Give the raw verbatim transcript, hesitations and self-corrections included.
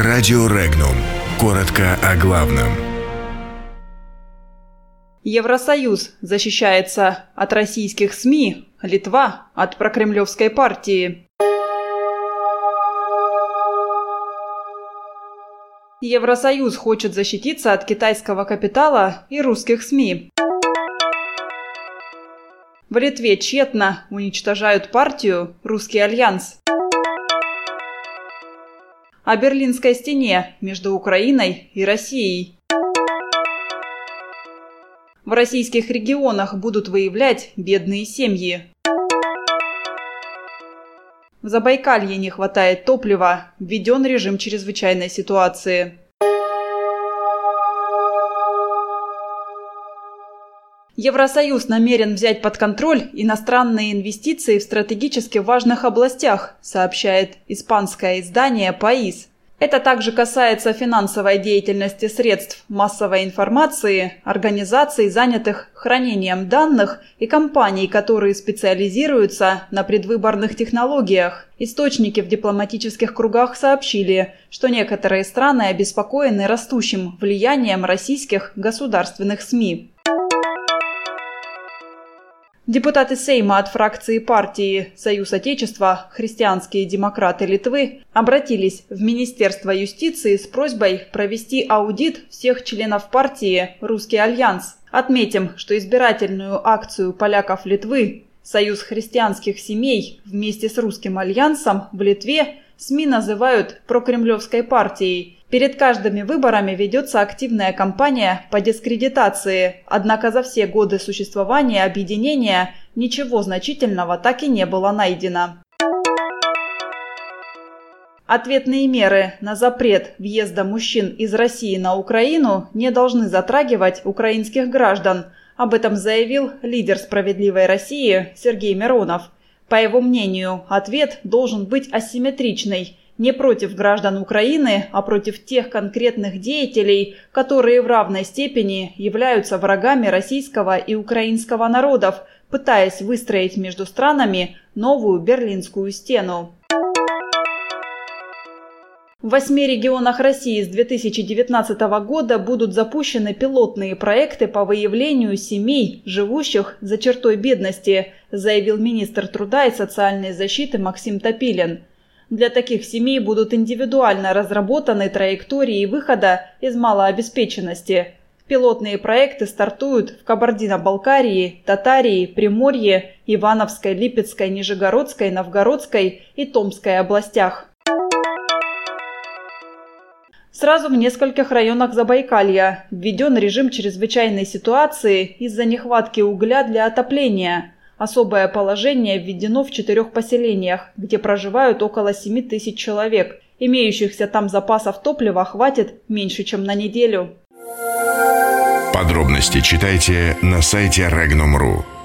Радио Регнум. Коротко о главном. Евросоюз защищается от российских СМИ, Литва от прокремлевской партии. Евросоюз хочет защититься от китайского капитала и русских СМИ. В Литве тщетно уничтожают партию «Русский альянс». О Берлинской стене между Украиной и Россией. В российских регионах будут выявлять бедные семьи. В Забайкалье не хватает топлива, введен режим чрезвычайной ситуации. Евросоюз намерен взять под контроль иностранные инвестиции в стратегически важных областях, сообщает испанское издание пэ а и эс. Это также касается финансовой деятельности средств массовой информации, организаций, занятых хранением данных, и компаний, которые специализируются на предвыборных технологиях. Источники в дипломатических кругах сообщили, что некоторые страны обеспокоены растущим влиянием российских государственных СМИ. Депутаты Сейма от фракции партии «Союз Отечества» «Христианские демократы Литвы» обратились в Министерство юстиции с просьбой провести аудит всех членов партии «Русский альянс». Отметим, что избирательную акцию поляков Литвы «Союз христианских семей» вместе с «Русским альянсом» в Литве СМИ называют прокремлевской партией. Перед каждыми выборами ведется активная кампания по дискредитации, однако за все годы существования объединения ничего значительного так и не было найдено. Ответные меры на запрет въезда мужчин из России на Украину не должны затрагивать украинских граждан. Об этом заявил лидер «Справедливой России» Сергей Миронов. По его мнению, ответ должен быть асимметричный. Не против граждан Украины, а против тех конкретных деятелей, которые в равной степени являются врагами российского и украинского народов, пытаясь выстроить между странами новую Берлинскую стену. В восьми регионах России с две тысячи девятнадцатого года будут запущены пилотные проекты по выявлению семей, живущих за чертой бедности, заявил министр труда и социальной защиты Максим Топилин. Для таких семей будут индивидуально разработаны траектории выхода из малообеспеченности. Пилотные проекты стартуют в Кабардино-Балкарии, Татарии, Приморье, Ивановской, Липецкой, Нижегородской, Новгородской и Томской областях. Сразу в нескольких районах Забайкалья введен режим чрезвычайной ситуации из-за нехватки угля для отопления. Особое положение введено в четырех поселениях, где проживают около семи тысяч человек. Имеющихся там запасов топлива хватит меньше, чем на неделю. Подробности читайте на сайте регнум точка ру.